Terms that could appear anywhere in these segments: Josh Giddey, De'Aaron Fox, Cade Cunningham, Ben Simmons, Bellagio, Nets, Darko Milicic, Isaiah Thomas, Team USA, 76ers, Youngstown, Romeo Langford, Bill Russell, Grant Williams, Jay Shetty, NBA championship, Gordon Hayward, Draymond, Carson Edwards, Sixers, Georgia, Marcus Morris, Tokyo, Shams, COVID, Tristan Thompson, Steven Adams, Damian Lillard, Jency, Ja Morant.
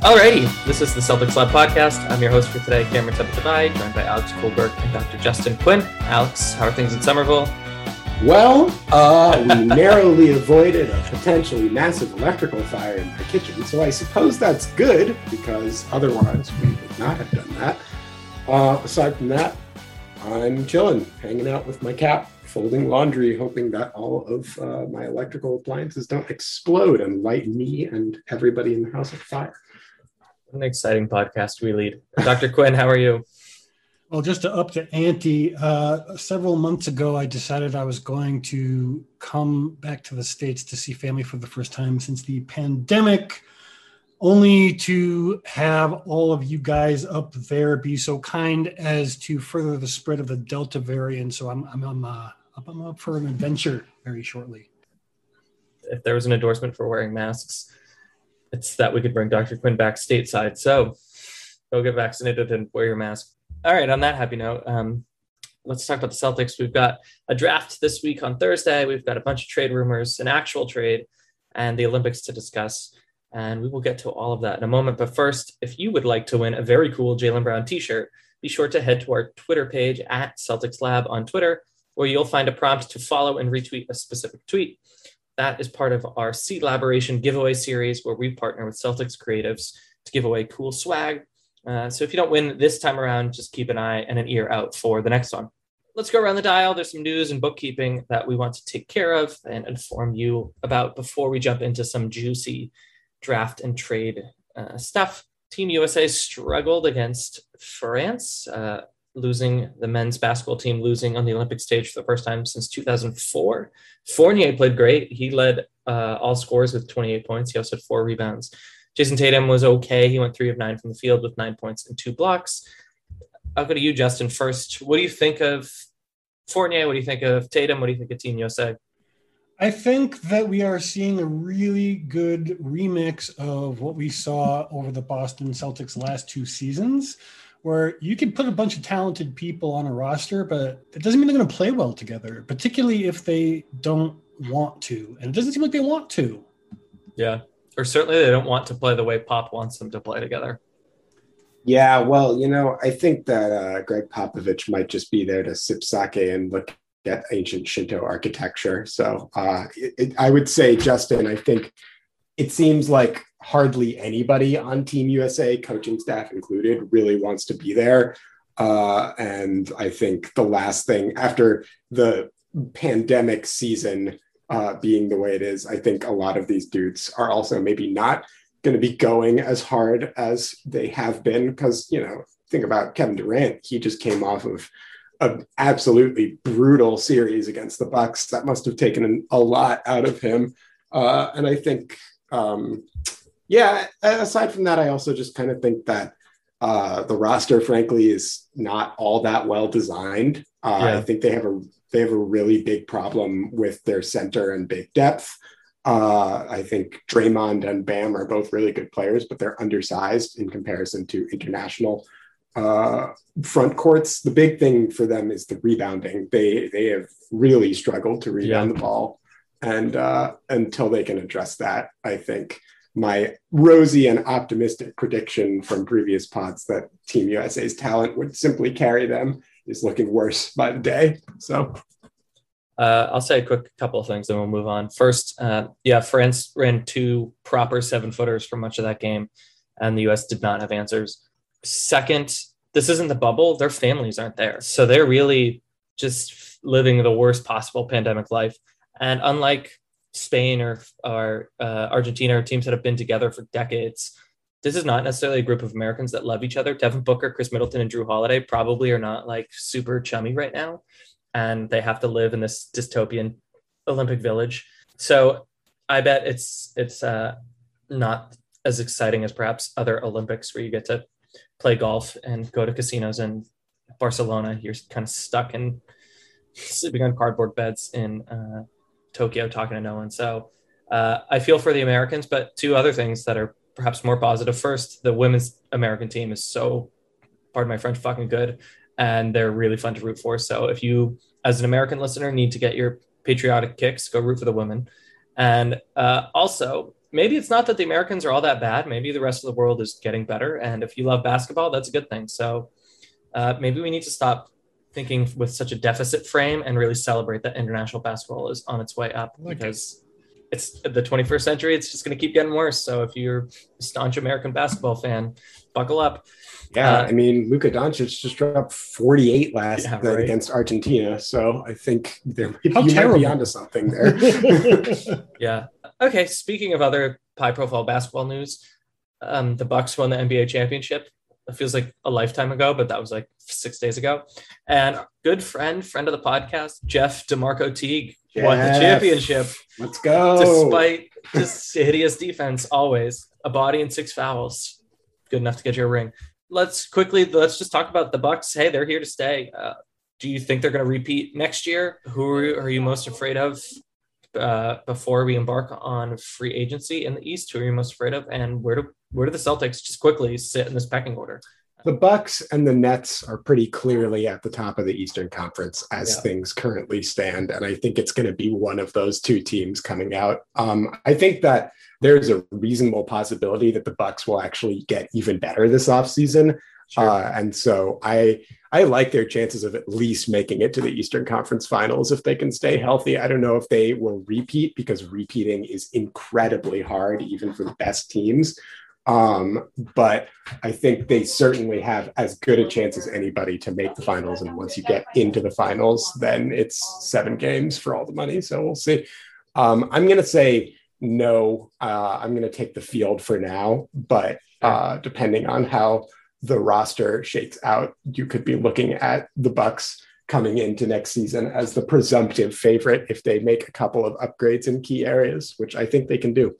Alrighty, this is the Celtics Lab Podcast. I'm your host for today, Cameron Tepedivei, joined by Alex Kulberg and Dr. Justin Quinn. Alex, how are things in Somerville? Well, we narrowly avoided a potentially massive electrical fire in my kitchen, so I suppose that's good, because otherwise we would not have done that. Aside from that, I'm chilling, hanging out with my cat, folding laundry, hoping that all of my electrical appliances don't explode and light me and everybody in the house on fire. An exciting podcast we lead. Dr. Quinn, how are you? Well, just to up the ante, several months ago, I decided I was going to come back to the States to see family for the first time since the pandemic, only to have all of you guys up there be so kind as to further the spread of the Delta variant. So I'm up for an adventure very shortly. If there was an endorsement for wearing masks, it's that we could bring Dr. Quinn back stateside. So go get vaccinated and wear your mask. All right. On that happy note, let's talk about the Celtics. We've got a draft this week on Thursday. We've got a bunch of trade rumors, an actual trade, and the Olympics to discuss. And we will get to all of that in a moment. But first, if you would like to win a very cool Jaylen Brown t-shirt, be sure to head to our Twitter page at Celtics Lab on Twitter, where you'll find a prompt to follow and retweet a specific tweet. That is part of our Celtiboration giveaway series, where we partner with Celtics creatives to give away cool swag. So if you don't win this time around, just keep an eye and an ear out for the next one. Let's go around the dial. There's some news and bookkeeping that we want to take care of and inform you about before we jump into some juicy draft and trade stuff. Team USA struggled against France, losing the men's basketball team, losing on the Olympic stage for the first time since 2004. Fournier played great. He led all scores with 28 points. He also had 4 rebounds. Jason Tatum was okay. He went 3 of 9 from the field with 9 points and 2 blocks. I'll go to you, Justin, first. What do you think of Fournier? What do you think of Tatum? What do you think of Team USA? I think that we are seeing a really good remix of what we saw over the Boston Celtics last 2 seasons, where you can put a bunch of talented people on a roster, but it doesn't mean they're going to play well together, particularly if they don't want to. And it doesn't seem like they want to. Yeah. Or certainly they don't want to play the way Pop wants them to play together. Yeah. Well, I think that Greg Popovich might just be there to sip sake and look at ancient Shinto architecture. So I would say, Justin, I think it seems like hardly anybody on Team USA, coaching staff included, really wants to be there. And I think the last thing after the pandemic season being the way it is, I think a lot of these dudes are also maybe not going to be going as hard as they have been. Because, think about Kevin Durant. He just came off of an absolutely brutal series against the Bucks. That must have taken a lot out of him. And I think... aside from that, I also just kind of think that the roster, frankly, is not all that well designed. I think they have a really big problem with their center and big depth. I think Draymond and Bam are both really good players, but they're undersized in comparison to international front courts. The big thing for them is the rebounding. They have really struggled to rebound the ball. And until they can address that, I think my rosy and optimistic prediction from previous pods that Team USA's talent would simply carry them is looking worse by the day. So I'll say a quick couple of things and we'll move on. First, France ran 2 proper 7-footers for much of that game, and the U.S. did not have answers. Second, this isn't the bubble. Their families aren't there. So they're really just living the worst possible pandemic life. And unlike Spain or Argentina, or teams that have been together for decades, this is not necessarily a group of Americans that love each other. Devin Booker, Chris Middleton, and Drew Holiday probably are not like super chummy right now. And they have to live in this dystopian Olympic Village. So I bet it's not as exciting as perhaps other Olympics where you get to play golf and go to casinos in Barcelona. You're kind of stuck in sleeping on cardboard beds in Tokyo talking to no one. So I feel for the Americans, but two other things that are perhaps more positive. First, the women's American team is so, pardon my French, fucking good. And they're really fun to root for. So if you, as an American listener, need to get your patriotic kicks, go root for the women. And also, maybe it's not that the Americans are all that bad. Maybe the rest of the world is getting better. And if you love basketball, that's a good thing. So maybe we need to stop thinking with such a deficit frame and really celebrate that international basketball is on its way up, because it's the 21st century. It's just going to keep getting worse. So if you're a staunch American basketball fan, buckle up. Yeah, I mean, Luka Doncic just dropped 48 last night against Argentina. So I think there might be onto something there. Yeah. Okay, speaking of other high-profile basketball news, the Bucks won the NBA championship. It feels like a lifetime ago, but that was like 6 days ago. And our good friend of the podcast, Jeff DeMarco Teague, won the championship. Let's go. Despite this hideous defense, always a body and 6 fouls. Good enough to get you a ring. Let's just talk about the Bucks. Hey, they're here to stay. Do you think they're going to repeat next year? Who are you most afraid of before we embark on free agency in the East? Who are you most afraid of? And where do the Celtics just quickly sit in this pecking order? The Bucks and the Nets are pretty clearly at the top of the Eastern Conference as things currently stand. And I think it's going to be one of those two teams coming out. I think that there's a reasonable possibility that the Bucks will actually get even better this offseason. Sure. And so I like their chances of at least making it to the Eastern Conference Finals if they can stay healthy. I don't know if they will repeat, because repeating is incredibly hard, even for the best teams. But I think they certainly have as good a chance as anybody to make the finals. And once you get into the finals, then it's 7 games for all the money. So we'll see. I'm going to say no. I'm going to take the field for now. But depending on how the roster shakes out, you could be looking at the Bucks coming into next season as the presumptive favorite if they make a couple of upgrades in key areas, which I think they can do.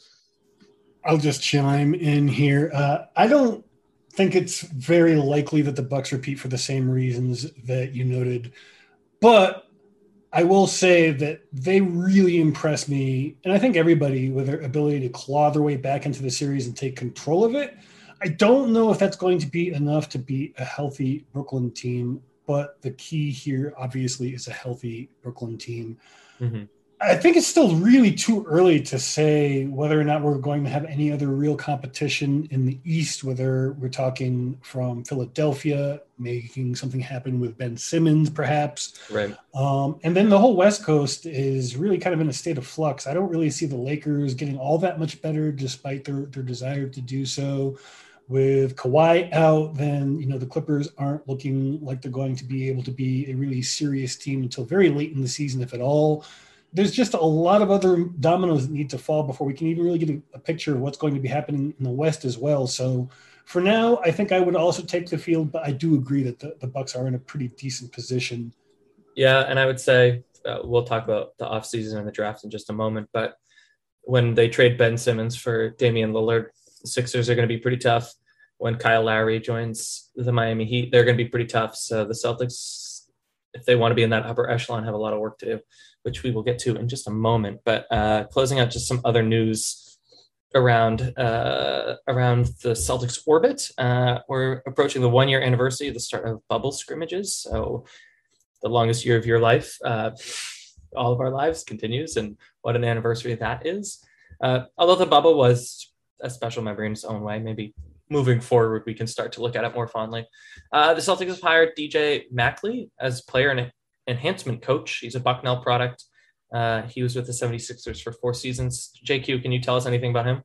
I'll just chime in here. I don't think it's very likely that the Bucks repeat for the same reasons that you noted, but I will say that they really impressed me, and I think everybody, with their ability to claw their way back into the series and take control of it. I don't know if that's going to be enough to beat a healthy Brooklyn team, but the key here obviously is a healthy Brooklyn team. Mm-hmm. I think it's still really too early to say whether or not we're going to have any other real competition in the East, whether we're talking from Philadelphia, making something happen with Ben Simmons, perhaps. Right. And then the whole West Coast is really kind of in a state of flux. I don't really see the Lakers getting all that much better, despite their desire to do so. With Kawhi out, then, you know, the Clippers aren't looking like they're going to be able to be a really serious team until very late in the season, if at all. There's just a lot of other dominoes that need to fall before we can even really get a picture of what's going to be happening in the West as well. So for now, I think I would also take the field, but I do agree that the Bucks are in a pretty decent position. Yeah, and I would say we'll talk about the offseason and the draft in just a moment, but when they trade Ben Simmons for Damian Lillard, the Sixers are going to be pretty tough. When Kyle Lowry joins the Miami Heat, they're going to be pretty tough. So the Celtics, if they want to be in that upper echelon, have a lot of work to do, which we will get to in just a moment. But closing out just some other news around the Celtics orbit. We're approaching the 1-year anniversary of the start of bubble scrimmages. So the longest year of your life, all of our lives, continues. And what an anniversary that is. Although the bubble was a special memory in its own way, maybe moving forward, we can start to look at it more fondly. The Celtics have hired DJ Mackley as player and enhancement coach. He's a Bucknell product. He was with the 76ers for 4 seasons. JQ, can you tell us anything about him?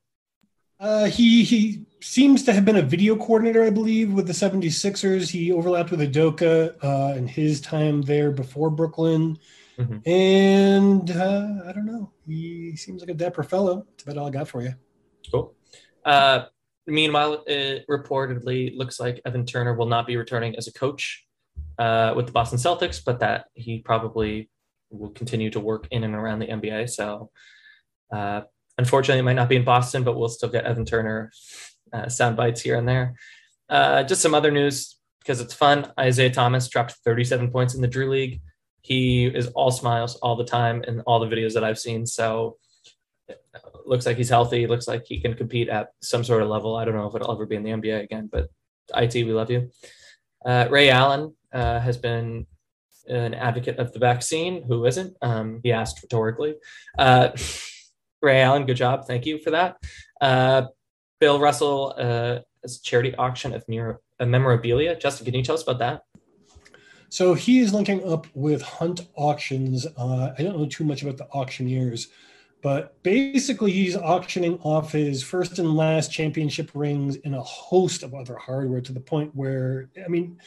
He seems to have been a video coordinator, I believe, with the 76ers. He overlapped with Udoka in his time there before Brooklyn. Mm-hmm. And I don't know. He seems like a dapper fellow. That's about all I got for you. Cool. Meanwhile, it reportedly looks like Evan Turner will not be returning as a coach with the Boston Celtics, but that he probably will continue to work in and around the NBA. So unfortunately, it might not be in Boston, but we'll still get Evan Turner sound bites here and there. Just some other news, because it's fun. Isaiah Thomas dropped 37 points in the Drew League. He is all smiles all the time in all the videos that I've seen. So it looks like he's healthy. It looks like he can compete at some sort of level. I don't know if it'll ever be in the NBA again, but IT, we love you. Ray Allen has been an advocate of the vaccine. Who isn't? He asked rhetorically. Ray Allen, good job. Thank you for that. Bill Russell has a charity auction of memorabilia. Justin, can you tell us about that? So he is linking up with Hunt Auctions. I don't know too much about the auctioneers, but basically he's auctioning off his first and last championship rings and a host of other hardware, to the point where, I mean,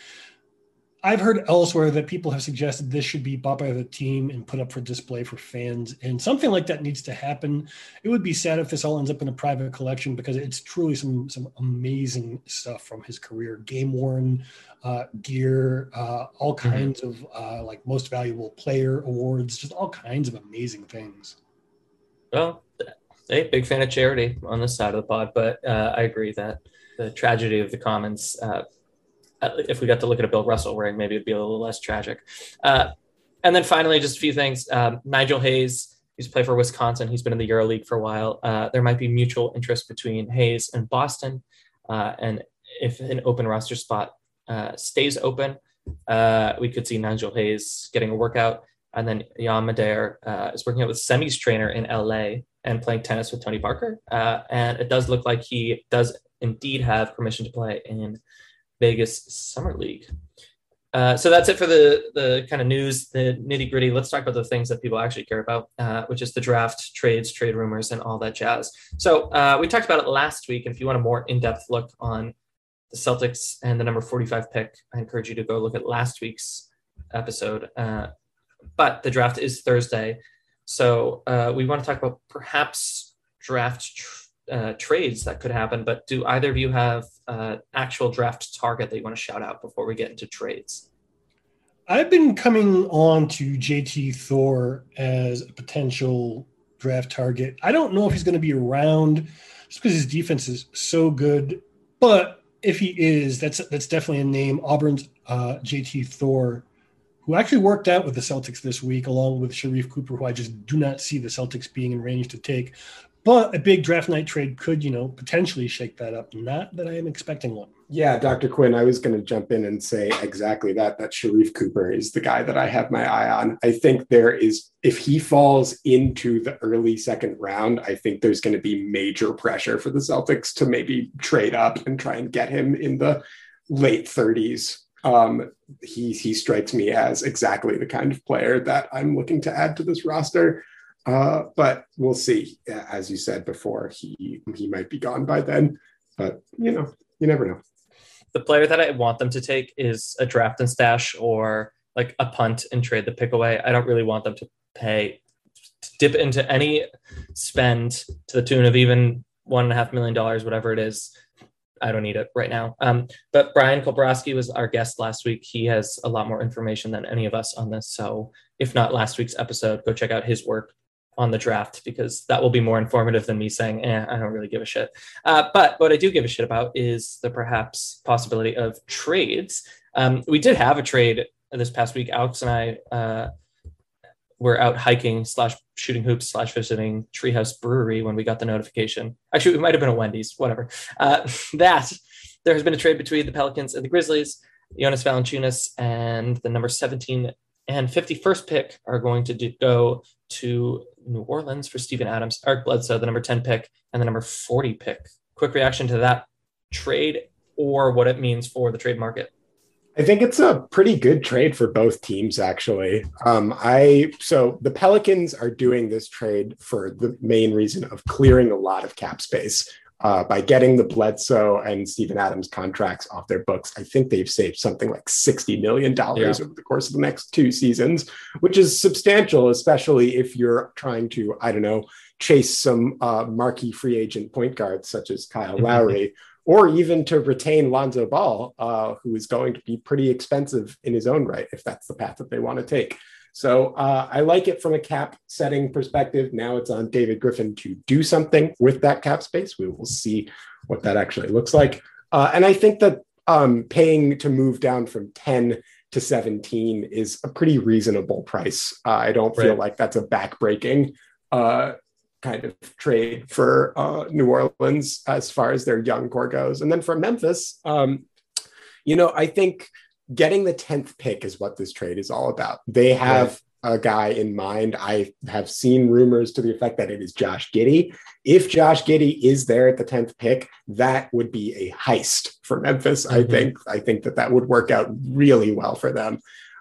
I've heard elsewhere that people have suggested this should be bought by the team and put up for display for fans. And something like that needs to happen. It would be sad if this all ends up in a private collection, because it's truly some amazing stuff from his career. Game-worn gear, all kinds of like most valuable player awards, just all kinds of amazing things. Well, hey, big fan of charity on this side of the pod, but I agree that the tragedy of the Commons, if we got to look at a Bill Russell ring, maybe it'd be a little less tragic. And then finally, just a few things. Nigel Hayes, who's played for Wisconsin. He's been in the EuroLeague for a while. There might be mutual interest between Hayes and Boston. And if an open roster spot stays open, we could see Nigel Hayes getting a workout. And then Jan Medair is working out with Semi's trainer in LA and playing tennis with Tony Parker. And it does look like he does indeed have permission to play in Vegas Summer League. So that's it for the kind of news, the nitty gritty. Let's talk about the things that people actually care about, which is the draft, trades, trade rumors, and all that jazz. So we talked about it last week. And if you want a more in-depth look on the Celtics and the number 45 pick, I encourage you to go look at last week's episode. But the draft is Thursday. So we want to talk about perhaps draft trades that could happen, but do either of you have actual draft target that you want to shout out before we get into trades? I've been coming on to JT Thor as a potential draft target. I don't know if he's going to be around just because his defense is so good, but if he is, that's definitely a name. Auburn's JT Thor, who actually worked out with the Celtics this week, along with Sharif Cooper, who I just do not see the Celtics being in range to take. But a big draft night trade could, you know, potentially shake that up. Not that I am expecting one. Yeah, Dr. Quinn, I was going to jump in and say exactly that, that Sharif Cooper is the guy that I have my eye on. I think there is, if he falls into the early second round, I think there's going to be major pressure for the Celtics to maybe trade up and try and get him in the late 30s. He strikes me as exactly the kind of player that I'm looking to add to this roster. But we'll see. As you said before, he might be gone by then, but you know, you never know. The player that I want them to take is a draft and stash, or like a punt and trade the pick away. I don't really want them to pay, to dip into any spend to the tune of even $1.5 million, whatever it is. I don't need it right now. But Brian Kolbrowski was our guest last week. He has a lot more information than any of us on this. So if not last week's episode, go check out his work on the draft, because that will be more informative than me saying, I don't really give a shit. But what I do give a shit about is the perhaps possibility of trades. We did have a trade this past week. Alex and I were out hiking / shooting hoops / visiting Treehouse Brewery when we got the notification. Actually, it might've been a Wendy's, whatever. That there has been a trade between the Pelicans and the Grizzlies. Jonas Valanciunas and the number 17 and 51st pick are going to go to New Orleans for Steven Adams, Eric Bledsoe, the number 10 pick, and the number 40 pick. Quick reaction to that trade, or what it means for the trade market. I think it's a pretty good trade for both teams, actually. So the Pelicans are doing this trade for the main reason of clearing a lot of cap space. By getting the Bledsoe and Steven Adams contracts off their books, I think they've saved something like $60 million over the course of the next 2 seasons, which is substantial, especially if you're trying to, I don't know, chase some marquee free agent point guards such as Kyle Lowry, or even to retain Lonzo Ball, who is going to be pretty expensive in his own right if that's the path that they want to take. So I like it from a cap setting perspective. Now it's on David Griffin to do something with that cap space. We will see what that actually looks like. And I think that paying to move down from 10 to 17 is a pretty reasonable price. I don't feel like that's a backbreaking kind of trade for New Orleans as far as their young core goes. And then for Memphis, I think getting the 10th pick is what this trade is all about. They have a guy in mind. I have seen rumors to the effect that it is Josh Giddey. If Josh Giddey is there at the 10th pick, that would be a heist for Memphis. I think that would work out really well for them.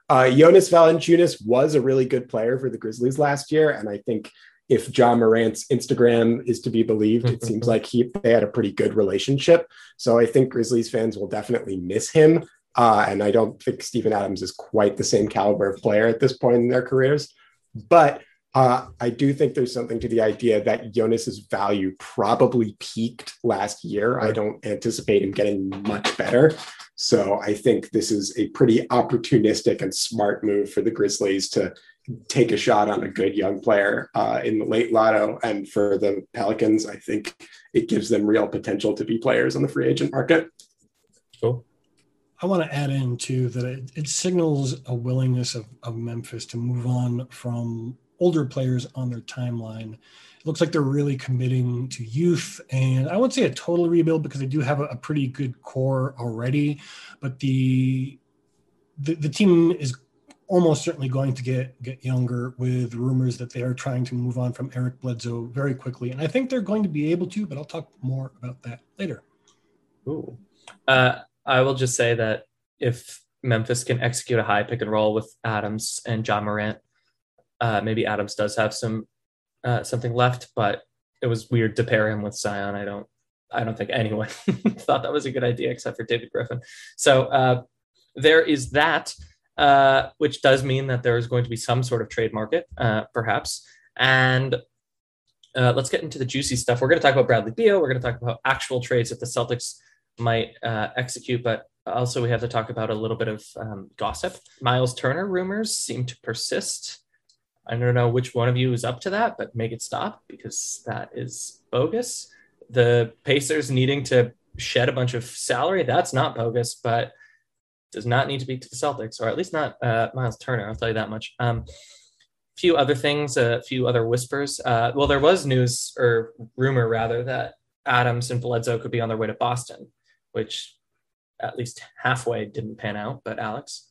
Jonas Valanciunas was a really good player for the Grizzlies last year. And I think if Ja Morant's Instagram is to be believed, it seems like they had a pretty good relationship. So I think Grizzlies fans will definitely miss him. And I don't think Steven Adams is quite the same caliber of player at this point in their careers. But I do think there's something to the idea that Jonas's value probably peaked last year. I don't anticipate him getting much better. So I think this is a pretty opportunistic and smart move for the Grizzlies to take a shot on a good young player in the late lotto. And for the Pelicans, I think it gives them real potential to be players on the free agent market. Cool. I want to add in, too, that it signals a willingness of Memphis to move on from older players on their timeline. It looks like they're really committing to youth, and I wouldn't say a total rebuild because they do have a pretty good core already, but the team is almost certainly going to get younger, with rumors that they are trying to move on from Eric Bledsoe very quickly. And I think they're going to be able to, but I'll talk more about that later. Ooh. I will just say that if Memphis can execute a high pick and roll with Adams and Ja Morant, maybe Adams does have something left, but it was weird to pair him with Zion. I don't think anyone thought that was a good idea except for David Griffin. So there is that, which does mean that there is going to be some sort of trade market, perhaps. And let's get into the juicy stuff. We're going to talk about Bradley Beal. We're going to talk about actual trades that the Celtics might execute, but also we have to talk about a little bit of gossip. Miles Turner rumors seem to persist. I don't know which one of you is up to that, but make it stop because that is bogus. The Pacers needing to shed a bunch of salary, that's not bogus, but does not need to be to the Celtics, or at least not Miles Turner, I'll tell you that much. Few other things, a few other whispers. Well, there was news, or rumor rather, that Adams and Bledsoe could be on their way to Boston, which at least halfway didn't pan out. But Alex?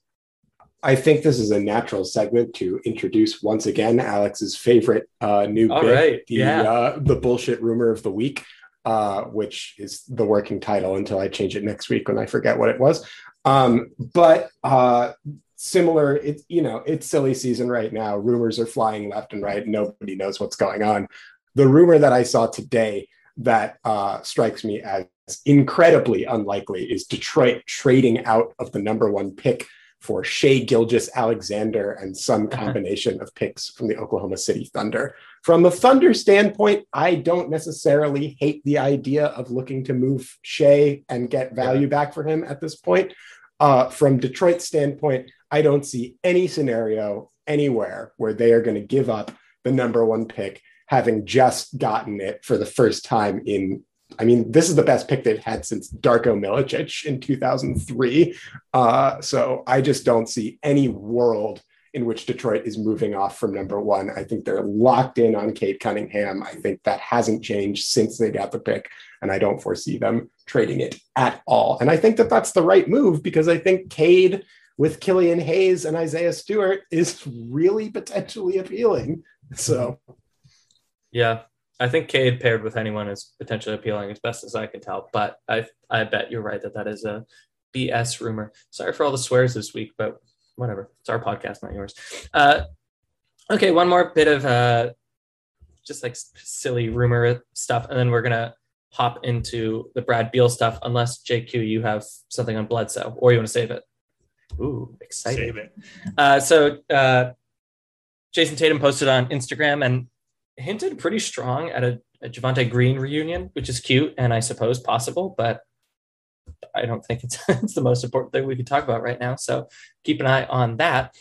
I think this is a natural segment to introduce once again Alex's favorite new bit, the bullshit rumor of the week, which is the working title until I change it next week when I forget what it was. Similar, it's silly season right now. Rumors are flying left and right. Nobody knows what's going on. The rumor that I saw today that strikes me as incredibly unlikely is Detroit trading out of the number one pick for Shai Gilgeous-Alexander and some combination of picks from the Oklahoma City Thunder. From a Thunder standpoint, I don't necessarily hate the idea of looking to move Shai and get value back for him at this point. From Detroit's standpoint, I don't see any scenario anywhere where they are going to give up the number one pick, having just gotten it for the first time this is the best pick they've had since Darko Milicic in 2003. So I just don't see any world in which Detroit is moving off from number one. I think they're locked in on Cade Cunningham. I think that hasn't changed since they got the pick, and I don't foresee them trading it at all. And I think that that's the right move, because I think Cade with Killian Hayes and Isaiah Stewart is really potentially appealing. So... yeah, I think Cade paired with anyone is potentially appealing, as best as I can tell. But I bet you're right that is a BS rumor. Sorry for all the swears this week, but whatever. It's our podcast, not yours. Okay, one more bit of just like silly rumor stuff, and then we're going to hop into the Brad Beal stuff, unless, JQ, you have something on Bledsoe, or you want to save it. Ooh, exciting. Save it. Jason Tatum posted on Instagram, and hinted pretty strong at a Javonte Green reunion, which is cute and I suppose possible, but I don't think it's the most important thing we could talk about right now. So keep an eye on that.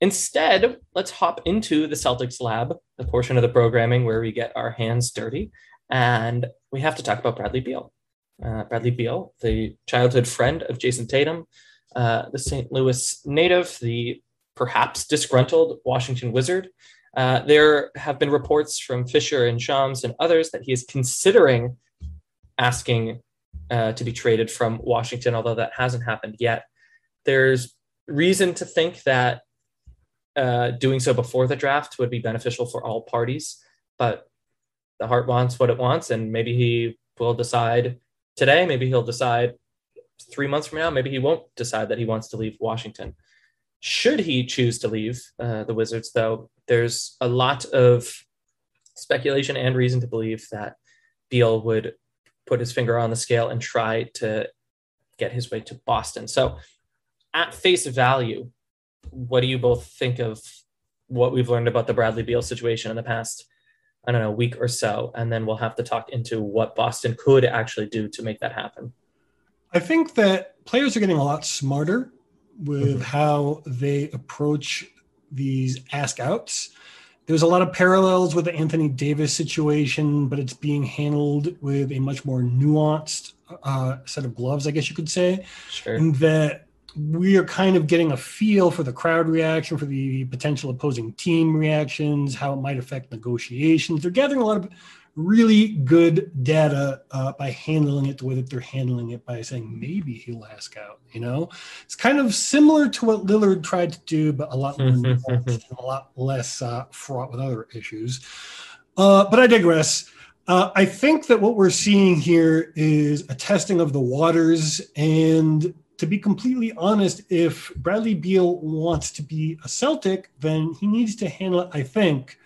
Instead, let's hop into the Celtics Lab, the portion of the programming where we get our hands dirty, and we have to talk about Bradley Beal. Bradley Beal, the childhood friend of Jason Tatum, the St. Louis native, the perhaps disgruntled Washington Wizard. There have been reports from Fisher and Shams and others that he is considering asking to be traded from Washington, although that hasn't happened yet. There's reason to think that doing so before the draft would be beneficial for all parties, but the heart wants what it wants, and maybe he will decide today, maybe he'll decide 3 months from now, maybe he won't decide that he wants to leave Washington. Should he choose to leave the Wizards, though, there's a lot of speculation and reason to believe that Beal would put his finger on the scale and try to get his way to Boston. So at face value, what do you both think of what we've learned about the Bradley Beal situation in the past, I don't know, week or so? And then we'll have to talk into what Boston could actually do to make that happen. I think that players are getting a lot smarter with how they approach these ask outs. There's a lot of parallels with the Anthony Davis situation, but it's being handled with a much more nuanced set of gloves, I guess you could say. Sure. And that we are kind of getting a feel for the crowd reaction, for the potential opposing team reactions, how it might affect negotiations. They're gathering a lot of really good data by handling it the way that they're handling it, by saying maybe he'll ask out, you know? It's kind of similar to what Lillard tried to do, but a lot more nuanced and a lot less fraught with other issues. But I digress. I think that what we're seeing here is a testing of the waters, and to be completely honest, if Bradley Beal wants to be a Celtic, then he needs to handle it, I think,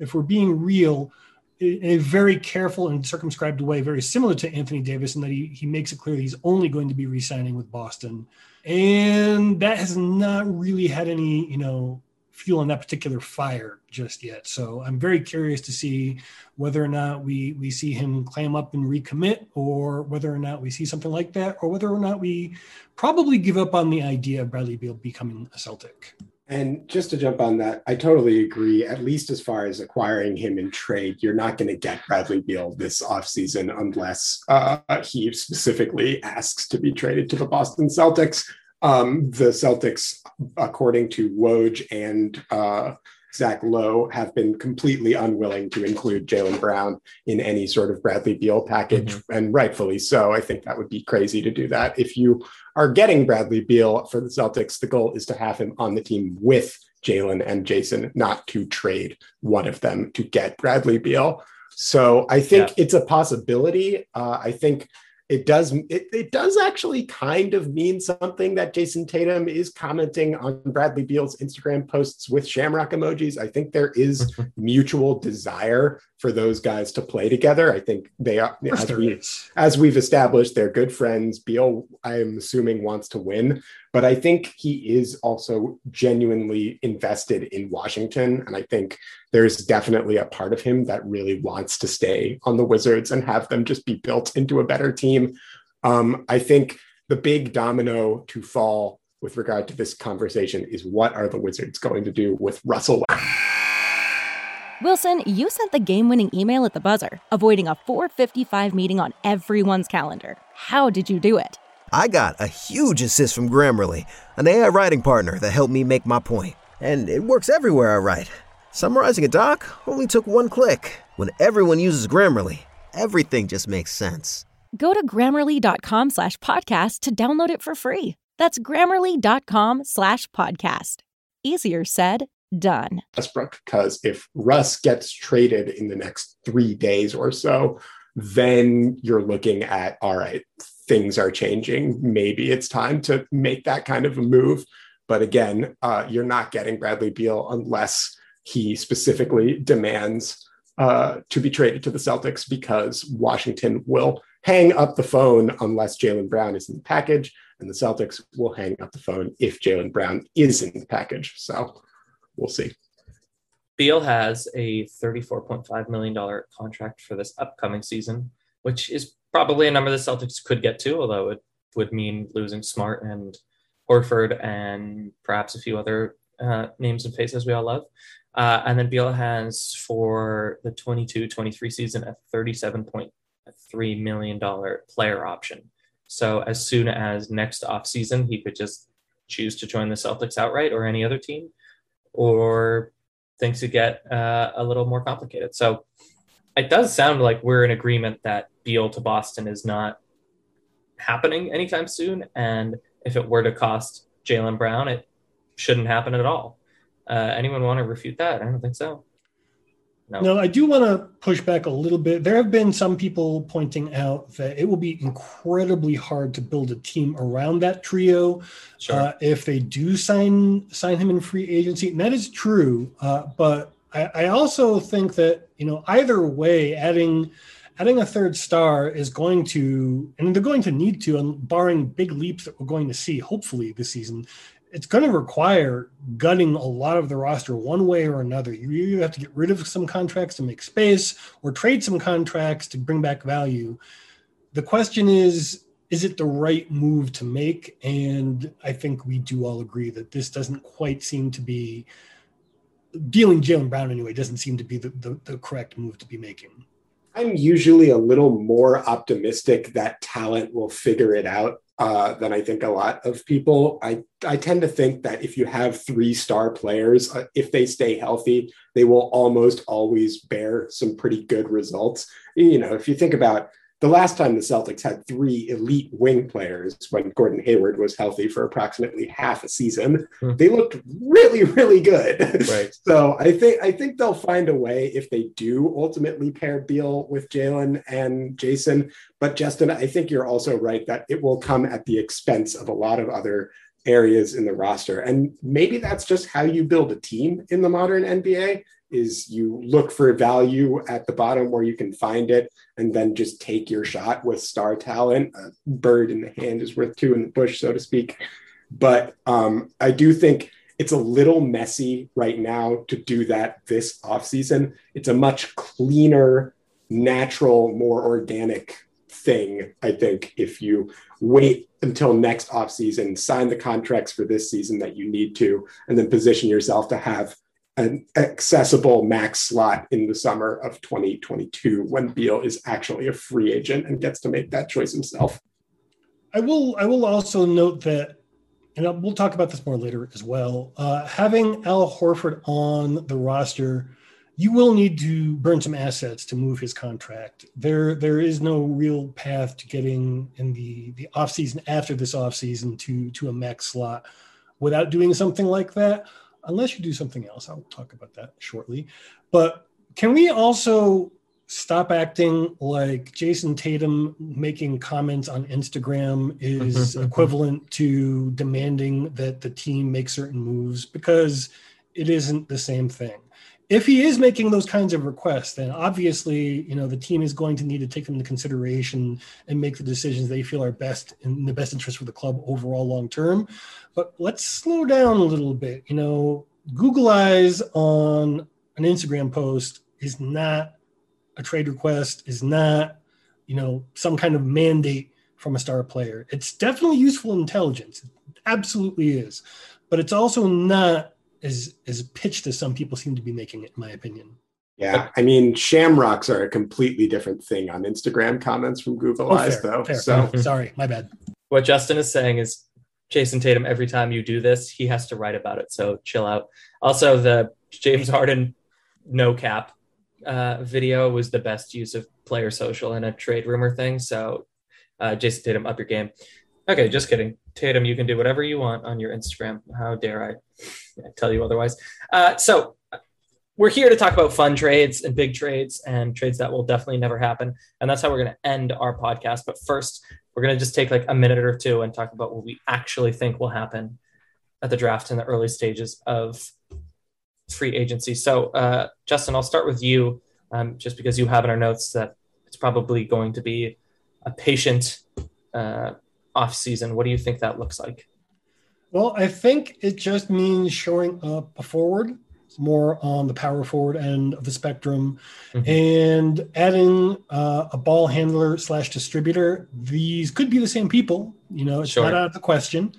if we're being real, in a very careful and circumscribed way, very similar to Anthony Davis, in that he makes it clear he's only going to be re-signing with Boston. And that has not really had any, you know, fuel on that particular fire just yet. So I'm very curious to see whether or not we see him clam up and recommit, or whether or not we see something like that, or whether or not we probably give up on the idea of Bradley Beal becoming a Celtic. And just to jump on that, I totally agree, at least as far as acquiring him in trade. You're not going to get Bradley Beal this offseason unless he specifically asks to be traded to the Boston Celtics. The Celtics, according to Woj and Zach Lowe, have been completely unwilling to include Jaylen Brown in any sort of Bradley Beal package, and rightfully so. I think that would be crazy to do that. If you are getting Bradley Beal for the Celtics, the goal is to have him on the team with Jaylen and Jason, not to trade one of them to get Bradley Beal. So I think it's a possibility. I think it does actually kind of mean something that Jason Tatum is commenting on Bradley Beal's Instagram posts with shamrock emojis. I think there is mutual desire for those guys to play together. I think they are, as we've established, they're good friends. Beal, I'm assuming, wants to win, but I think he is also genuinely invested in Washington. And I think there's definitely a part of him that really wants to stay on the Wizards and have them just be built into a better team. I think the big domino to fall with regard to this conversation is, what are the Wizards going to do with Russell Wilson? You sent the game-winning email at the buzzer, avoiding a 4:55 meeting on everyone's calendar. How did you do it? I got a huge assist from Grammarly, an AI writing partner that helped me make my point. And it works everywhere I write. Summarizing a doc only took one click. When everyone uses Grammarly, everything just makes sense. Go to grammarly.com/podcast to download it for free. That's grammarly.com/podcast. Easier said, done. Westbrook, because if Russ gets traded in the next 3 days or so, then you're looking at, all right, things are changing. Maybe it's time to make that kind of a move. But again, you're not getting Bradley Beal unless he specifically demands to be traded to the Celtics, because Washington will hang up the phone unless Jaylen Brown is in the package, and the Celtics will hang up the phone if Jaylen Brown is in the package. So we'll see. Beal has a $34.5 million contract for this upcoming season, which is probably a number the Celtics could get to, although it would mean losing Smart and Horford and perhaps a few other names and faces we all love. And then Beal has for the 22-23 season a $37.3 million player option. So as soon as next offseason, he could just choose to join the Celtics outright or any other team, or things to get a little more complicated. So it does sound like we're in agreement that Beal to Boston is not happening anytime soon. And if it were to cost Jaylen Brown, it shouldn't happen at all. Anyone want to refute that? I don't think so. No, I do want to push back a little bit. There have been some people pointing out that it will be incredibly hard to build a team around that trio if they do sign him in free agency. And that is true. But I also think that, either way, adding a third star is going to, and they're going to need to, and barring big leaps that we're going to see, hopefully this season, it's going to require gutting a lot of the roster one way or another. You either have to get rid of some contracts to make space or trade some contracts to bring back value. The question is it the right move to make? And I think we do all agree that this doesn't quite seem to be, dealing Jaylen Brown anyway, doesn't seem to be the correct move to be making. I'm usually a little more optimistic that talent will figure it out than I think a lot of people. I tend to think that if you have three star players, if they stay healthy, they will almost always bear some pretty good results. If you think about the last time the Celtics had three elite wing players when Gordon Hayward was healthy for approximately half a season, they looked really, really good. Right. So I think they'll find a way if they do ultimately pair Beal with Jaylen and Jason. But Justin, I think you're also right that it will come at the expense of a lot of other areas in the roster. And maybe that's just how you build a team in the modern NBA. Is you look for value at the bottom where you can find it and then just take your shot with star talent. A bird in the hand is worth two in the bush, so to speak. But I do think it's a little messy right now to do that this offseason. It's a much cleaner, natural, more organic thing, I think, if you wait until next offseason, sign the contracts for this season that you need to, and then position yourself to have an accessible max slot in the summer of 2022 when Beal is actually a free agent and gets to make that choice himself. I will also note that, and we'll talk about this more later as well, having Al Horford on the roster, you will need to burn some assets to move his contract. There is no real path to getting in the offseason after this offseason to a max slot without doing something like that. Unless you do something else, I'll talk about that shortly. But can we also stop acting like Jason Tatum making comments on Instagram is equivalent to demanding that the team make certain moves, because it isn't the same thing. If he is making those kinds of requests, then obviously, the team is going to need to take them into consideration and make the decisions they feel are best in the best interest for the club overall long term. But let's slow down a little bit. Google eyes on an Instagram post is not a trade request, is not, some kind of mandate from a star player. It's definitely useful intelligence. It absolutely is. But it's also not as pitched as some people seem to be making it, in my opinion. Yeah, I mean, shamrocks are a completely different thing on Instagram comments from Google Eyes, though. Fair. So sorry, my bad. What Justin is saying is, Jason Tatum, every time you do this, he has to write about it, so chill out. Also, the James Harden no cap video was the best use of player social in a trade rumor thing, so Jason Tatum, up your game. Okay, just kidding. Tatum, you can do whatever you want on your Instagram. How dare I tell you otherwise? So we're here to talk about fun trades and big trades and trades that will definitely never happen. And that's how we're going to end our podcast. But first, we're going to just take like a minute or two and talk about what we actually think will happen at the draft in the early stages of free agency. So Justin, I'll start with you just because you have in our notes that it's probably going to be a patient off season. What do you think that looks like? Well, I think it just means shoring up a forward more on the power forward end of the spectrum, and adding a ball handler slash distributor. These could be the same people, you know, it's not out of the question.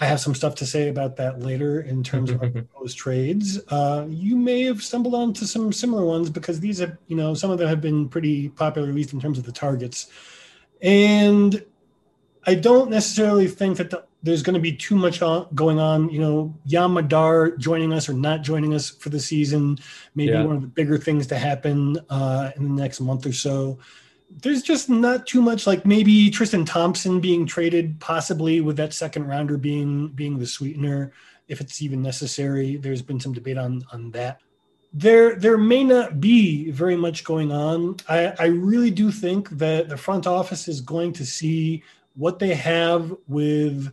I have some stuff to say about that later in terms of proposed trades. You may have stumbled onto some similar ones because these have, you know, some of them have been pretty popular, at least in terms of the targets. And I don't necessarily think that there's going to be too much going on, you know, Yamadar joining us or not joining us for the season, maybe one of the bigger things to happen in the next month or so. There's just not too much, like maybe Tristan Thompson being traded, possibly with that second rounder being the sweetener, if it's even necessary. There's been some debate on that. There may not be very much going on. I really do think that the front office is going to see what they have with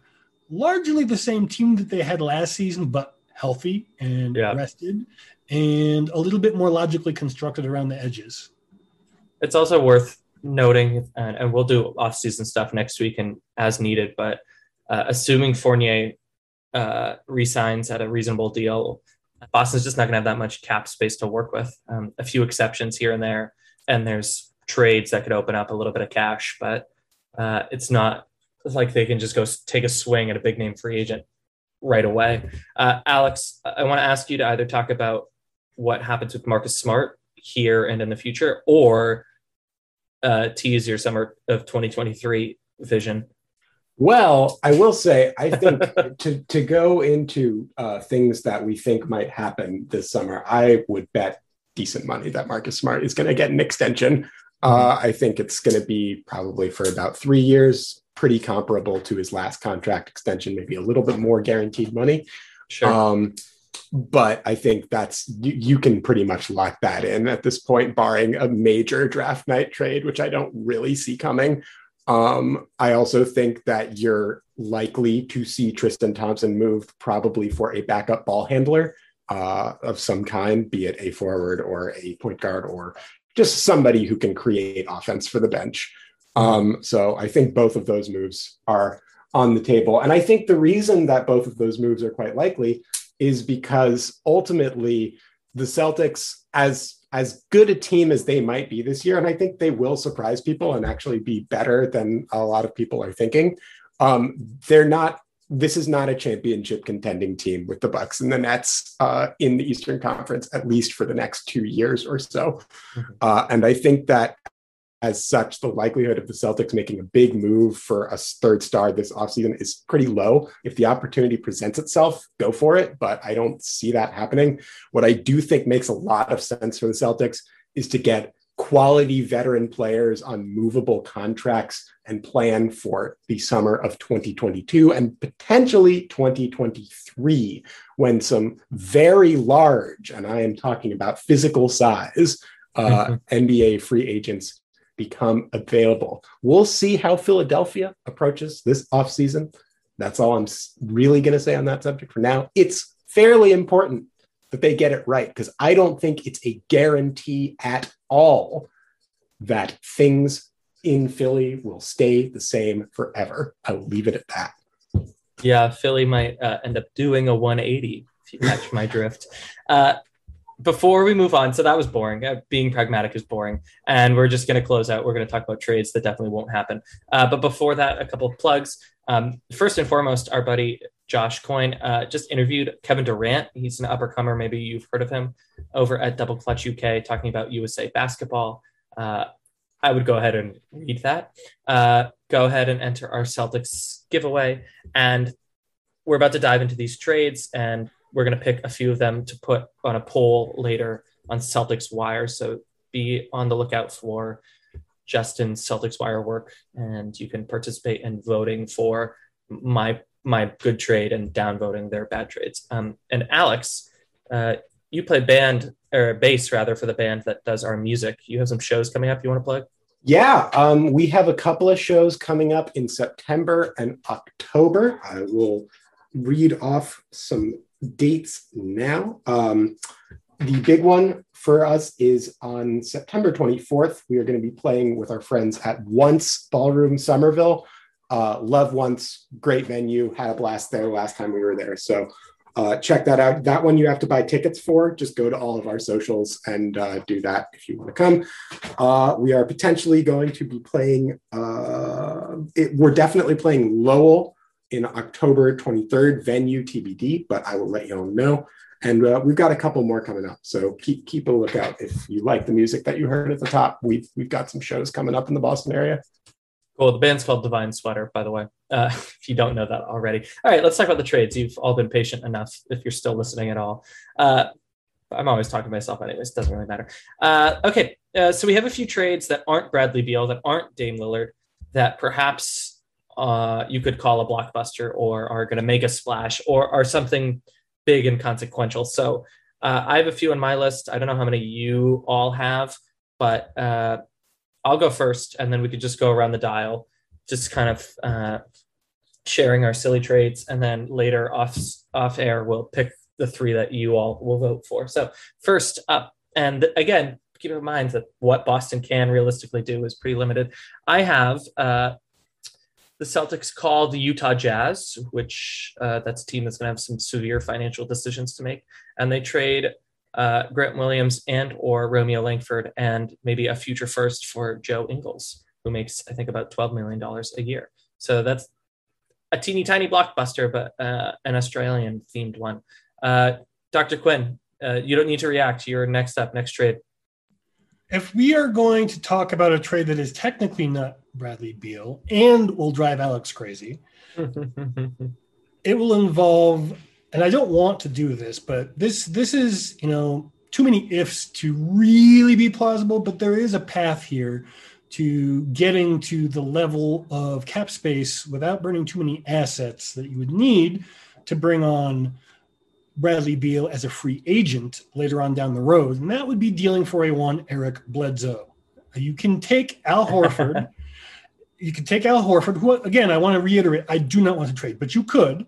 largely the same team that they had last season, but healthy and rested and a little bit more logically constructed around the edges. It's also worth noting, and we'll do off-season stuff next week and as needed, but assuming Fournier resigns at a reasonable deal, Boston's just not going to have that much cap space to work with. A few exceptions here and there, and there's trades that could open up a little bit of cash, but it's not like they can just go take a swing at a big-name free agent right away. Alex, I want to ask you to either talk about what happens with Marcus Smart here and in the future, or tease your summer of 2023 vision. Well, I will say, I think to go into things that we think might happen this summer, I would bet decent money that Marcus Smart is going to get an extension. I think it's going to be probably for about 3 years, pretty comparable to his last contract extension, maybe a little bit more guaranteed money. Sure. But I think that's, you can pretty much lock that in at this point, barring a major draft night trade, which I don't really see coming. I also think that you're likely to see Tristan Thompson moved probably for a backup ball handler of some kind, be it a forward or a point guard or just somebody who can create offense for the bench. So I think both of those moves are on the table. And I think the reason that both of those moves are quite likely is because ultimately the Celtics, as good a team as they might be this year, and I think they will surprise people and actually be better than a lot of people are thinking, this is not a championship contending team with the Bucks and the Nets in the Eastern Conference, at least for the next 2 years or so. And I think that as such, the likelihood of the Celtics making a big move for a third star this offseason is pretty low. If the opportunity presents itself, go for it, but I don't see that happening. What I do think makes a lot of sense for the Celtics is to get quality veteran players on movable contracts and plan for the summer of 2022 and potentially 2023, when some very large, and I am talking about physical size, NBA free agents become available. We'll see how Philadelphia approaches this offseason. That's all I'm really going to say on that subject for now. It's fairly important that they get it right, because I don't think it's a guarantee at all that things in Philly will stay the same forever. I'll leave it at that. Yeah, Philly might end up doing a 180, if you catch my drift. Before we move on, so that was boring. Being pragmatic is boring. And we're just going to close out. We're going to talk about trades that definitely won't happen. But before that, a couple of plugs. First and foremost, our buddy Josh Coyne just interviewed Kevin Durant. He's an uppercomer. Maybe you've heard of him over at Double Clutch UK, talking about USA basketball. I would go ahead and read that. Go ahead and enter our Celtics giveaway. And we're about to dive into these trades, and we're going to pick a few of them to put on a poll later on Celtics Wire. So be on the lookout for Justin's Celtics Wire work, and you can participate in voting for my good trade and downvoting their bad trades. And Alex, you play bass for the band that does our music. You have some shows coming up you want to plug? Yeah, we have a couple of shows coming up in September and October. I will read off some dates now. The big one for us is on September 24th. We are going to be playing with our friends at Once Ballroom Somerville. Love Once, great venue, had a blast there last time we were there. So Check that out. That one you have to buy tickets for. Just go to all of our socials and do that if you want to come. We are potentially going to be playing, we're definitely playing Lowell in October 23rd, venue TBD, but I will let you all know. And we've got a couple more coming up. So keep a lookout. If you like the music that you heard at the top, we've got some shows coming up in the Boston area. Cool. The band's called Divine Sweater, by the way, if you don't know that already. All right, let's talk about the trades. You've all been patient enough if you're still listening at all. I'm always talking to myself anyways. It doesn't really matter. Okay, so we have a few trades that aren't Bradley Beal, that aren't Dame Lillard, that perhaps you could call a blockbuster or are going to make a splash or are something big and consequential. So I have a few on my list. I don't know how many you all have, but I'll go first, and then we could just go around the dial, just kind of sharing our silly trades, and then later off air, we'll pick the three that you all will vote for. So first up, and again, keep in mind that what Boston can realistically do is pretty limited. I have the Celtics call the Utah Jazz, which that's a team that's going to have some severe financial decisions to make, and they trade Grant Williams and or Romeo Langford and maybe a future first for Joe Ingles, who makes, I think, about $12 million a year. So that's a teeny tiny blockbuster, but an Australian themed one. Dr. Quinn, you don't need to react. You're next up, next trade. If we are going to talk about a trade that is technically not Bradley Beal and will drive Alex crazy, it will involve... And I don't want to do this, but this is, you know, too many ifs to really be plausible, but there is a path here to getting to the level of cap space without burning too many assets that you would need to bring on Bradley Beal as a free agent later on down the road. And that would be dealing for a one Eric Bledsoe. You can take Al Horford. Who, again, I want to reiterate, I do not want to trade, but you could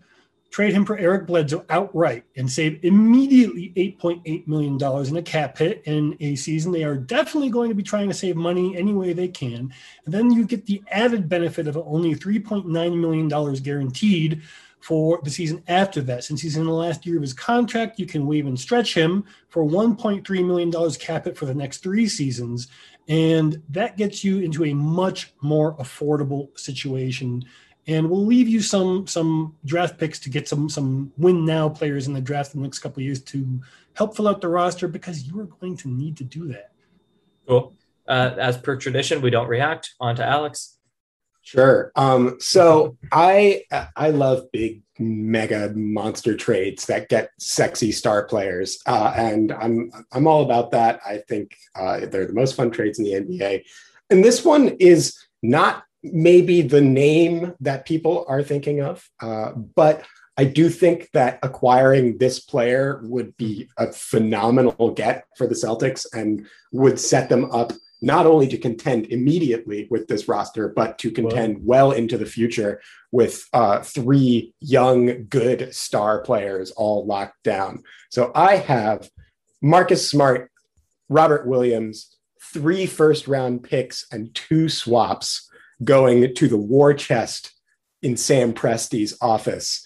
trade him for Eric Bledsoe outright and save immediately $8.8 million in a cap hit in a season. They are definitely going to be trying to save money any way they can. And then you get the added benefit of only $3.9 million guaranteed for the season after that. Since he's in the last year of his contract, you can waive and stretch him for $1.3 million cap hit for the next three seasons. And that gets you into a much more affordable situation. And we'll leave you some draft picks to get some win now players in the draft in the next couple of years to help fill out the roster, because you are going to need to do that. Cool. As per tradition, we don't react. On to Alex. Sure. So I love big, mega monster trades that get sexy star players, and I'm all about that. I think they're the most fun trades in the NBA, and this one is not maybe the name that people are thinking of, but I do think that acquiring this player would be a phenomenal get for the Celtics and would set them up not only to contend immediately with this roster, but to contend well into the future with three young, good star players all locked down. So I have Marcus Smart, Robert Williams, 3 first-round picks and 2 swaps going to the war chest in Sam Presti's office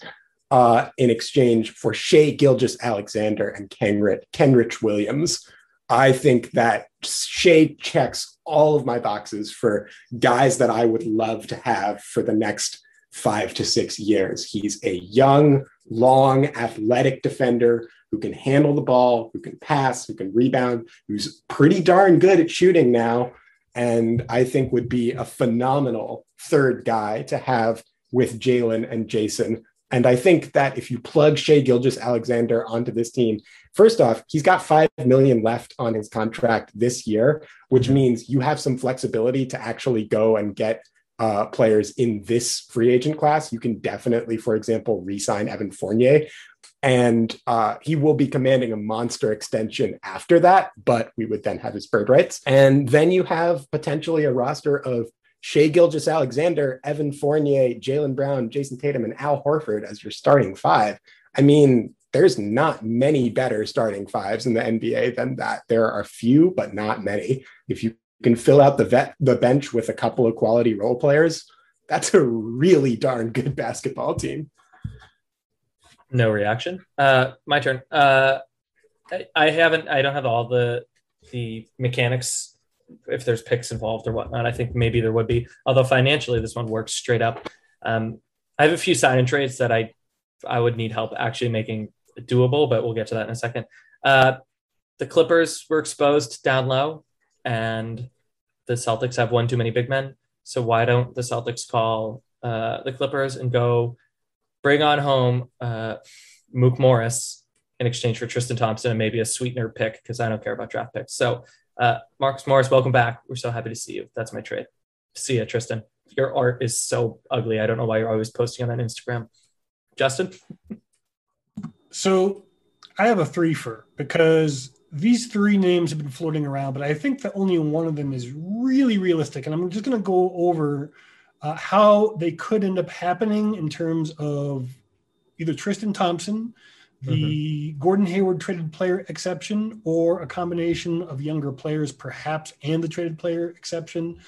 in exchange for Shai Gilgeous-Alexander and Kenrich Williams. I think that Shai checks all of my boxes for guys that I would love to have for the next 5 to 6 years. He's a young, long, athletic defender who can handle the ball, who can pass, who can rebound, who's pretty darn good at shooting now, and I think would be a phenomenal third guy to have with Jaylen and Jason. And I think that if you plug Shai Gilgeous-Alexander onto this team, first off, he's got $5 million left on his contract this year, which means you have some flexibility to actually go and get players in this free agent class. You can definitely, for example, re-sign Evan Fournier, and he will be commanding a monster extension after that, but we would then have his bird rights. And then you have potentially a roster of Shai Gilgeous-Alexander, Evan Fournier, Jaylen Brown, Jason Tatum, and Al Horford as your starting 5. I mean, there's not many better starting 5s in the NBA than that. There are few, but not many. If you can fill out the bench with a couple of quality role players, that's a really darn good basketball team. No reaction. My turn. I don't have all the mechanics, if there's picks involved or whatnot. I think maybe there would be, although financially this one works straight up. I have a few sign and trades that I would need help actually making doable, but we'll get to that in a second. The Clippers were exposed down low, and the Celtics have one too many big men. So why don't the Celtics call the Clippers and go bring on home Mook Morris in exchange for Tristan Thompson and maybe a sweetener pick, because I don't care about draft picks. So Marcus Morris, welcome back. We're so happy to see you. That's my trade. See ya, Tristan. Your art is so ugly. I don't know why you're always posting on Instagram. Justin? So I have a three-fer because these three names have been floating around, but I think that only one of them is really realistic. And I'm just going to go over how they could end up happening in terms of either Tristan Thompson, the Gordon Hayward traded player exception, or a combination of younger players perhaps and the traded player exception.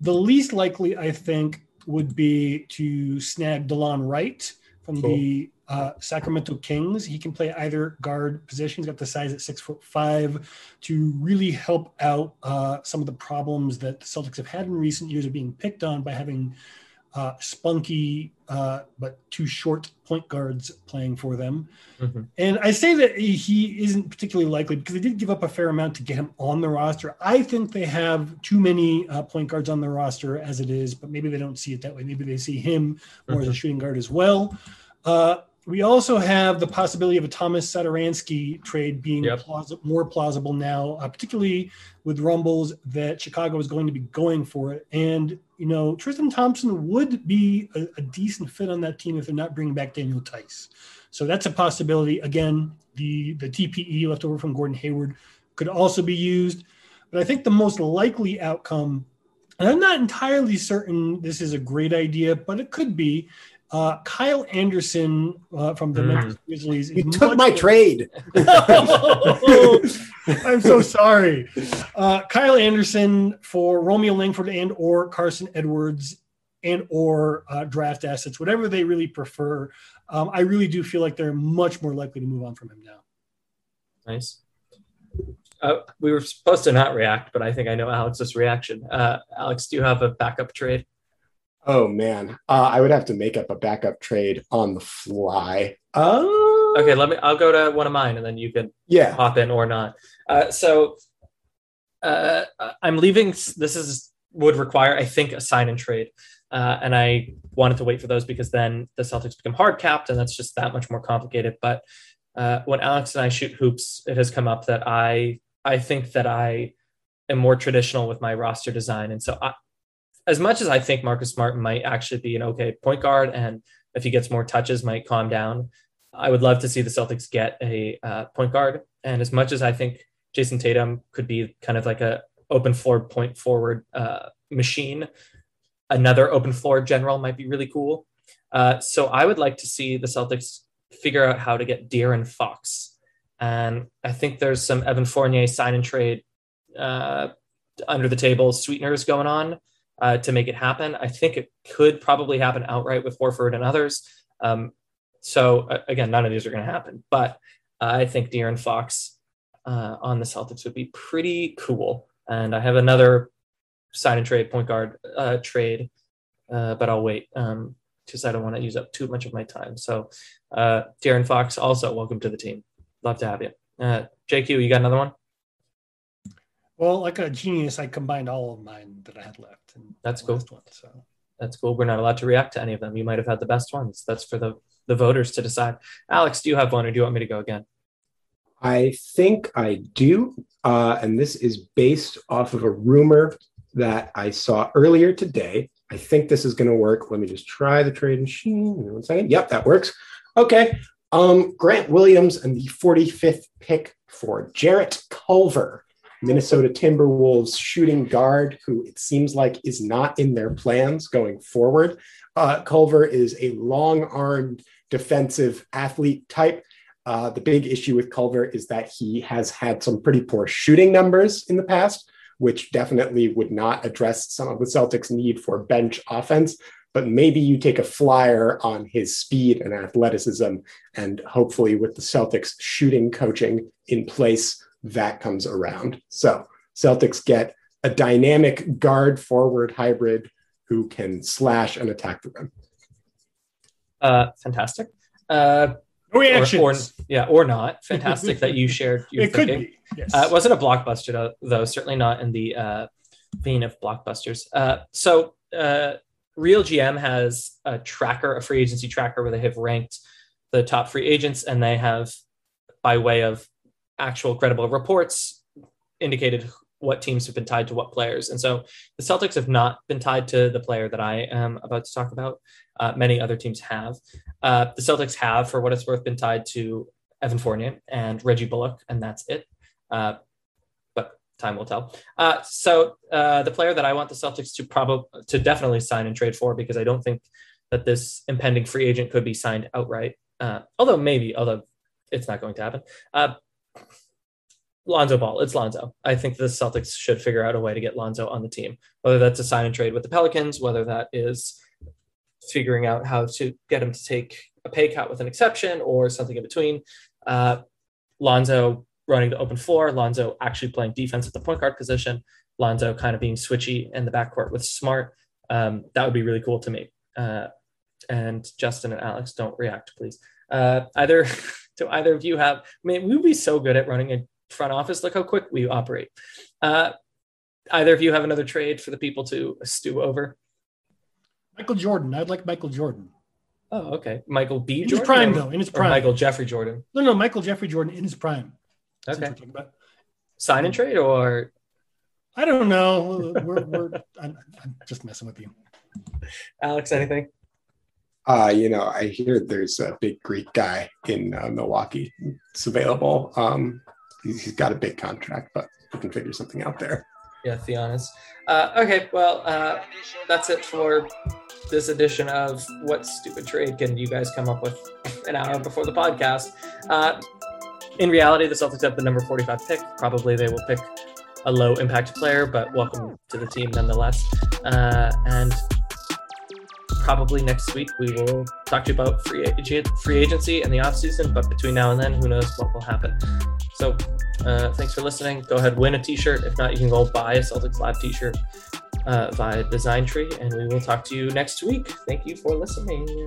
The least likely, I think, would be to snag DeLon Wright from the Sacramento Kings. He can play either guard position. He's got the size at 6'5" to really help out some of the problems that the Celtics have had in recent years of being picked on by having spunky but too short point guards playing for them. And I say that he isn't particularly likely because they did give up a fair amount to get him on the roster. I think they have too many point guards on their roster as it is, but maybe they don't see it that way. Maybe they see him more as a shooting guard as well. We also have the possibility of a Thomas Satoransky trade being more plausible now, particularly with rumbles that Chicago is going to be going for it. And you know, Tristan Thompson would be a decent fit on that team if they're not bringing back Daniel Tice. So that's a possibility. Again, the TPE left over from Gordon Hayward could also be used. But I think the most likely outcome, and I'm not entirely certain this is a great idea, but it could be, Kyle Anderson from the Memphis Grizzlies. You took my trade. I'm so sorry. Kyle Anderson for Romeo Langford and or Carson Edwards and or draft assets, whatever they really prefer. I really do feel like they're much more likely to move on from him now. Nice. We were supposed to not react, but I think I know Alex's reaction. Alex, do you have a backup trade? Oh, man. I would have to make up a backup trade on the fly. Okay, I'll go to one of mine, and then you can hop in or not. So I'm leaving. This would require, I think, a sign and trade. And I wanted to wait for those because then the Celtics become hard capped, and that's just that much more complicated. But when Alex and I shoot hoops, it has come up that I think that I am more traditional with my roster design. And so as much as I think Marcus Smart might actually be an okay point guard, and if he gets more touches, might calm down, I would love to see the Celtics get a point guard. And as much as I think Jason Tatum could be kind of like a open floor point forward machine, another open floor general might be really cool. So I would like to see the Celtics figure out how to get De'Aaron Fox. And I think there's some Evan Fournier sign and trade under the table sweeteners going on. To make it happen. I think it could probably happen outright with Horford and others. So again, none of these are going to happen, but I think De'Aaron Fox on the Celtics would be pretty cool. And I have another sign and trade point guard trade, but I'll wait because I don't want to use up too much of my time. So De'Aaron Fox, also welcome to the team. Love to have you. JQ, you got another one? Well, like a genius, I combined all of mine that I had left. And that's cool. That's cool. We're not allowed to react to any of them. You might have had the best ones. That's for the voters to decide. Alex, do you have one, or do you want me to go again? I think I do. And this is based off of a rumor that I saw earlier today. I think this is going to work. Let me just try the trade machine. One second. Yep, that works. Okay. Grant Williams and the 45th pick for Jarrett Culver, Minnesota Timberwolves shooting guard, who it seems like is not in their plans going forward. Culver is a long-armed defensive athlete type. The big issue with Culver is that he has had some pretty poor shooting numbers in the past, which definitely would not address some of the Celtics' need for bench offense. but maybe you take a flyer on his speed and athleticism, and hopefully with the Celtics shooting coaching in place, that comes around. So Celtics get a dynamic guard-forward hybrid who can slash and attack the rim. Fantastic. Reactions. Or not. Fantastic that you shared your thinking. Could be. Yes. It wasn't a blockbuster, though. Certainly not in the vein of blockbusters. So Real GM has a tracker, a free agency tracker, where they have ranked the top free agents, and they have, by way of actual credible reports, indicated what teams have been tied to what players. And so the Celtics have not been tied to the player that I am about to talk about. Many other teams have. The Celtics have, for what it's worth, been tied to Evan Fournier and Reggie Bullock, and that's it. But time will tell. So the player that I want the Celtics to definitely sign and trade for, because I don't think that this impending free agent could be signed outright, although it's not going to happen. Lonzo Ball. It's Lonzo. I think the Celtics should figure out a way to get Lonzo on the team, whether that's a sign and trade with the Pelicans, whether that is figuring out how to get him to take a pay cut with an exception or something in between. Lonzo running to open floor, Lonzo actually playing defense at the point guard position, Lonzo kind of being switchy in the backcourt with Smart. That would be really cool to me. And Justin and Alex, don't react, please. Either of you have, I mean, we would be so good at running a front office, look how quick we operate. Either of you have another trade for the people to stew over? Michael Jordan. I'd like Michael Jordan. Oh, okay. Michael B. Jordan? In his prime, though. In his prime. Michael Jeffrey Jordan. No, Michael Jeffrey Jordan in his prime. That's okay. About. Sign and trade, or? I don't know. I'm just messing with you. Alex, anything? I hear there's a big Greek guy in Milwaukee. It's available. He's got a big contract, but we can figure something out there. Yeah, Theonis. Okay, well, that's it for this edition of What Stupid Trade Can You Guys Come Up With an hour before the podcast. In reality, the Celtics have the number 45 pick. Probably they will pick a low-impact player, but welcome to the team nonetheless. And probably next week we will talk to you about free agency and the offseason, but between now and then, who knows what will happen. So thanks for listening. Go ahead, win a t-shirt. If not, you can go buy a Celtics Lab t-shirt via Design Tree, and we will talk to you next week. Thank you for listening.